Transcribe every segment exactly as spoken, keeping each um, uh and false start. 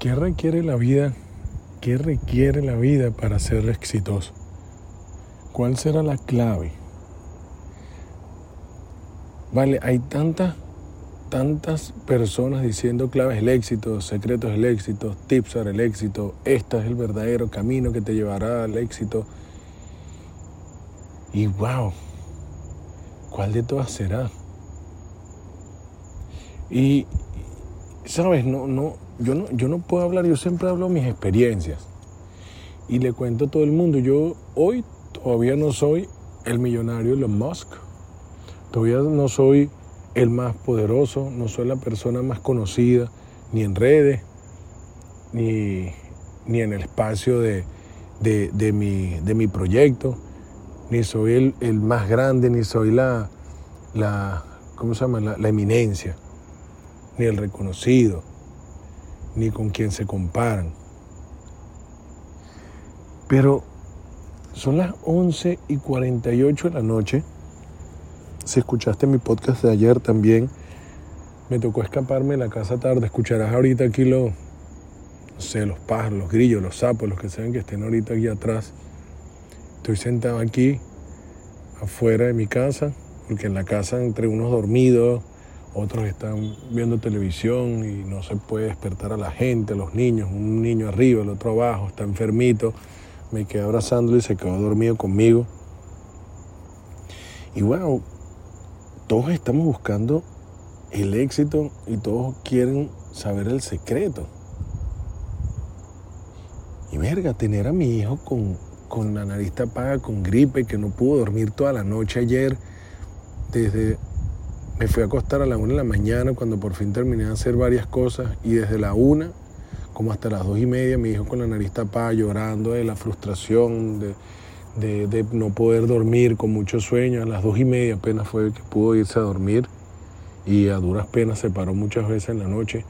¿Qué requiere la vida? ¿Qué requiere la vida para ser exitoso? ¿Cuál será la clave? Vale, hay tantas, tantas personas diciendo claves del éxito, secretos del éxito, tips para el éxito, este es el verdadero camino que te llevará al éxito. Y wow, ¿cuál de todas será? Y, ¿sabes? No, no, yo no, yo no puedo hablar, yo siempre hablo mis experiencias. Y le cuento a todo el mundo, yo hoy todavía no soy el millonario Elon Musk. Todavía no soy el más poderoso, no soy la persona más conocida, ni en redes, ni, ni en el espacio de, de, de, mi, de mi proyecto. Ni soy el, el más grande, ni soy la, la, ¿cómo se llama? La, la eminencia, ni el reconocido, ni con quien se comparan. Pero son las once y cuarenta y ocho de la noche. Si escuchaste mi podcast de ayer también, me tocó escaparme de la casa tarde. Escucharás ahorita aquí los, no sé, los pájaros, los grillos, los sapos, los que sean que estén ahorita aquí atrás. Estoy sentado aquí, afuera de mi casa, porque en la casa entre unos dormidos, otros están viendo televisión y no se puede despertar a la gente, a los niños. Un niño arriba, el otro abajo, está enfermito. Me quedé abrazándolo y se quedó dormido conmigo. Y bueno, todos estamos buscando el éxito y todos quieren saber el secreto. Y verga, tener a mi hijo con... con la nariz tapada, con gripe, que no pudo dormir toda la noche ayer. Desde me fui a acostar a la una de la mañana cuando por fin terminé de hacer varias cosas, y desde la una como hasta las dos y media me dijo con la nariz tapada, llorando de la frustración de, de, de no poder dormir, con mucho sueño. A las dos y media apenas fue que pudo irse a dormir, y a duras penas se paró muchas veces en la noche.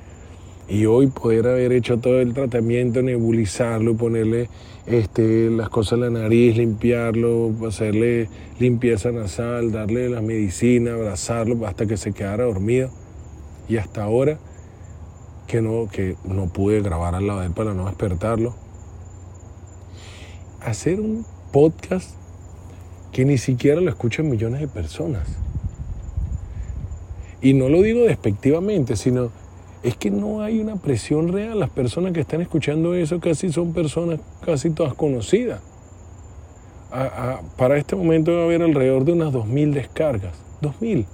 Y hoy poder haber hecho todo el tratamiento, nebulizarlo, ponerle este, las cosas en la nariz, limpiarlo, hacerle limpieza nasal, darle las medicinas, abrazarlo hasta que se quedara dormido. Y hasta ahora que no, que no pude grabar al lado de él para no despertarlo. Hacer un podcast que ni siquiera lo escuchan millones de personas. Y no lo digo despectivamente, sino... es que no hay una presión real. Las personas que están escuchando eso casi son personas casi todas conocidas. A, a, para este momento va a haber alrededor de unas dos mil descargas. dos mil.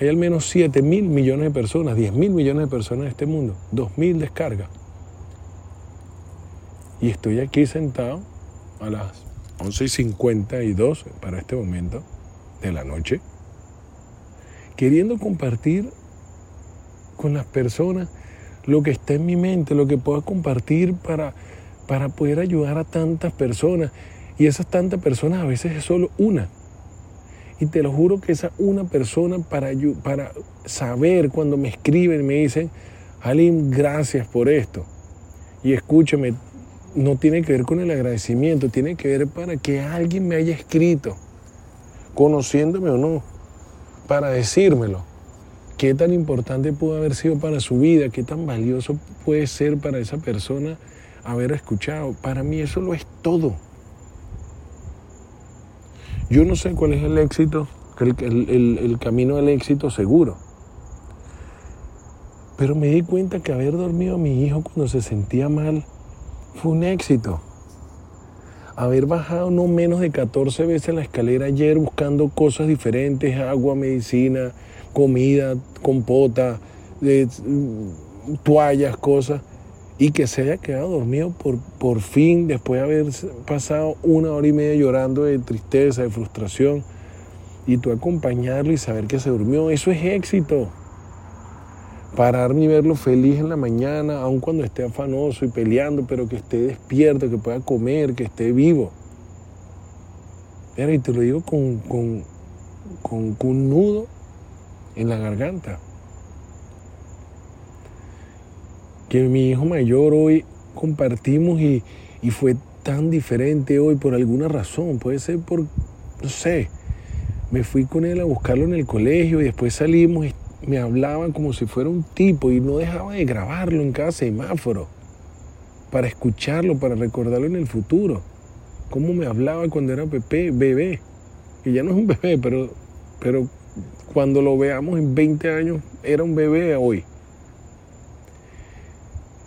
Hay al menos siete mil millones de personas, diez mil millones de personas en este mundo. dos mil descargas. Y estoy aquí sentado a las once y cincuenta y dos para este momento de la noche, queriendo compartir con las personas lo que está en mi mente, lo que pueda compartir para, para poder ayudar a tantas personas. Y esas tantas personas a veces es solo una. Y te lo juro que esa una persona, para, para saber, cuando me escriben, me dicen, Alim, gracias por esto. Y escúchame, no tiene que ver con el agradecimiento, tiene que ver para que alguien me haya escrito, conociéndome o no, para decírmelo. Qué tan importante pudo haber sido para su vida, qué tan valioso puede ser para esa persona haber escuchado. Para mí eso lo es todo. Yo no sé cuál es el éxito, el, el, el camino al éxito seguro. Pero me di cuenta que haber dormido a mi hijo cuando se sentía mal fue un éxito. Haber bajado no menos de catorce veces la escalera ayer buscando cosas diferentes, agua, medicina, comida, compota, eh, toallas, cosas, y que se haya quedado dormido por, por fin, después de haber pasado una hora y media llorando de tristeza, de frustración, y tú acompañarlo y saber que se durmió, eso es éxito. Pararme y verlo feliz en la mañana, aun cuando esté afanoso y peleando, pero que esté despierto, que pueda comer, que esté vivo. Pero, y te lo digo con, con, con, con un nudo en la garganta. Que mi hijo mayor hoy compartimos y, y fue tan diferente hoy por alguna razón. Puede ser por, no sé, me fui con él a buscarlo en el colegio y después salimos y me hablaban como si fuera un tipo y no dejaba de grabarlo en cada semáforo para escucharlo, para recordarlo en el futuro. Cómo me hablaba cuando era bebé, bebé. Y ya no es un bebé, pero, pero cuando lo veamos en veinte años, era un bebé hoy.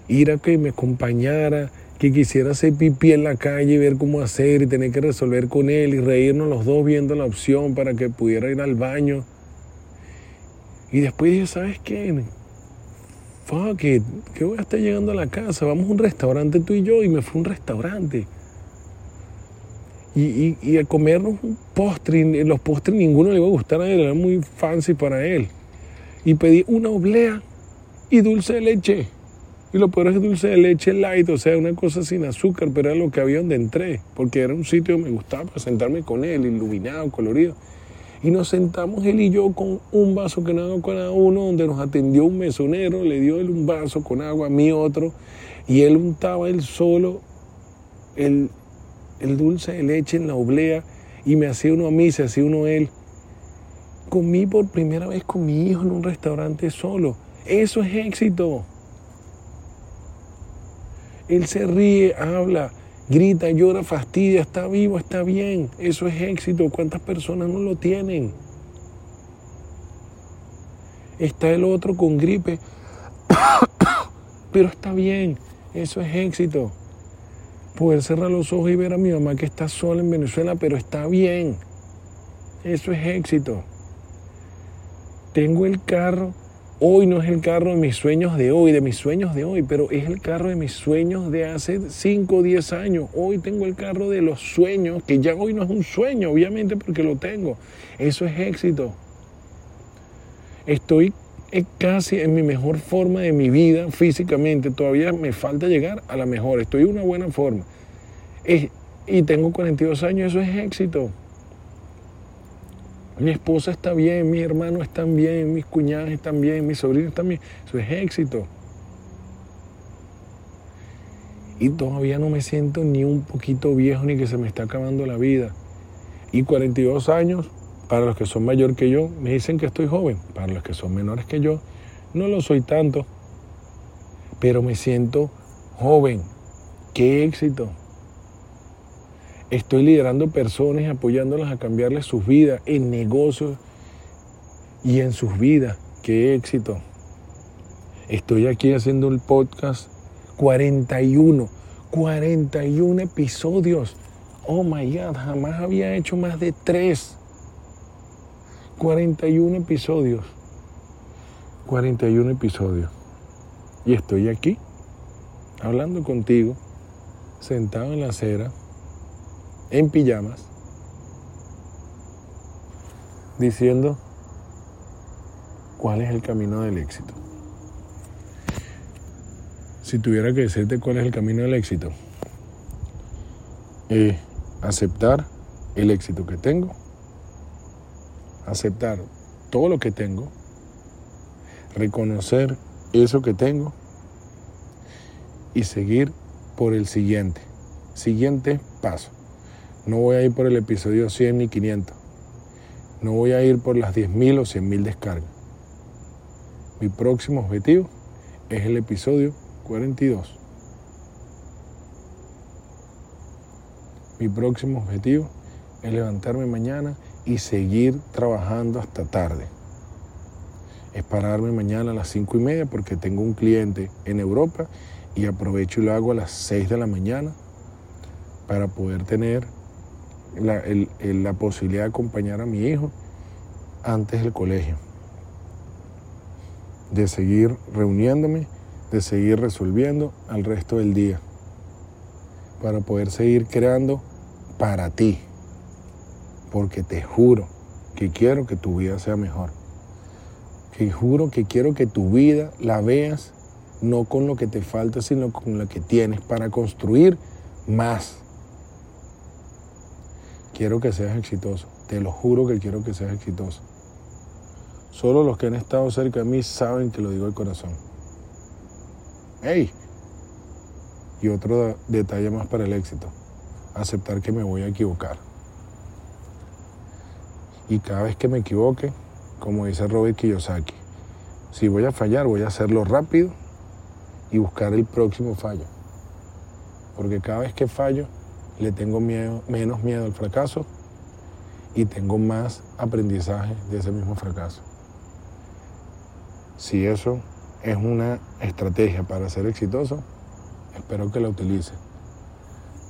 Ir a que me acompañara, que quisiera hacer pipí en la calle y ver cómo hacer y tener que resolver con él y reírnos los dos viendo la opción para que pudiera ir al baño. Y después dije, ¿sabes qué? Fuck it, que voy a estar llegando a la casa, vamos a un restaurante tú y yo, y me fui a un restaurante. Y, y, y a comernos un postre, los postres ninguno le iba a gustar a él, era muy fancy para él. Y pedí una oblea y dulce de leche. Y lo peor es dulce de leche light, o sea, una cosa sin azúcar, pero era lo que había donde entré, porque era un sitio que me gustaba para sentarme con él, iluminado, colorido. Y nos sentamos él y yo con un vaso con agua cada uno, donde nos atendió un mesonero, le dio él un vaso con agua, a mí otro, y él untaba él solo el, el dulce de leche en la oblea, y me hacía uno a mí, se hacía uno a él. Comí por primera vez con mi hijo en un restaurante solo. Eso es éxito. Él se ríe, habla, grita, llora, fastidia, está vivo, está bien. Eso es éxito. ¿Cuántas personas no lo tienen? Está el otro con gripe, pero está bien. Eso es éxito. Poder cerrar los ojos y ver a mi mamá que está sola en Venezuela, pero está bien. Eso es éxito. Tengo el carro. Hoy no es el carro de mis sueños de hoy, de mis sueños de hoy, pero es el carro de mis sueños de hace cinco o diez años. Hoy tengo el carro de los sueños, que ya hoy no es un sueño, obviamente, porque lo tengo. Eso es éxito. Estoy casi en mi mejor forma de mi vida físicamente. Todavía me falta llegar a la mejor. Estoy en una buena forma. Es, y tengo cuarenta y dos años, eso es éxito. Mi esposa está bien, mis hermanos están bien, mis cuñadas están bien, mis sobrinos están bien. Eso es éxito. Y todavía no me siento ni un poquito viejo ni que se me está acabando la vida. Y cuarenta y dos años, para los que son mayor que yo, me dicen que estoy joven. Para los que son menores que yo, no lo soy tanto. Pero me siento joven. ¡Qué éxito! Estoy liderando personas y apoyándolas a cambiarles sus vidas en negocios y en sus vidas. ¡Qué éxito! Estoy aquí haciendo el podcast cuarenta y uno, cuarenta y uno episodios. ¡Oh, my God! Jamás había hecho más de tres. cuarenta y uno episodios. cuarenta y uno episodios. Y estoy aquí, hablando contigo, sentado en la acera, en pijamas, diciendo cuál es el camino del éxito. Si tuviera que decirte cuál es el camino del éxito, eh, aceptar el éxito que tengo, aceptar todo lo que tengo, reconocer eso que tengo y seguir por el siguiente, siguiente paso. No voy a ir por el episodio cien ni quinientos. No voy a ir por las diez mil o cien mil descargas. Mi próximo objetivo es el episodio cuarenta y dos. Mi próximo objetivo es levantarme mañana y seguir trabajando hasta tarde. Es pararme mañana a las cinco y media porque tengo un cliente en Europa y aprovecho y lo hago a las seis de la mañana para poder tener La, el, el, la posibilidad de acompañar a mi hijo antes del colegio, de seguir reuniéndome, de seguir resolviendo al resto del día, para poder seguir creando para ti, porque te juro que quiero que tu vida sea mejor, que juro que quiero que tu vida la veas no con lo que te falta, sino con lo que tienes para construir más. Quiero que seas exitoso, te lo juro que quiero que seas exitoso. Solo los que han estado cerca de mí saben que lo digo de corazón. ¡Ey! Y otro detalle más para el éxito, aceptar que me voy a equivocar. Y cada vez que me equivoque, como dice Robert Kiyosaki, Si voy a fallar, voy a hacerlo rápido y buscar el próximo fallo. Porque cada vez que fallo, le tengo miedo, menos miedo al fracaso y tengo más aprendizaje de ese mismo fracaso. Si eso es una estrategia para ser exitoso, espero que la utilices.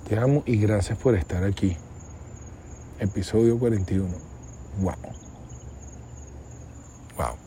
Te amo y gracias por estar aquí. Episodio cuarenta y uno. Wow. Wow.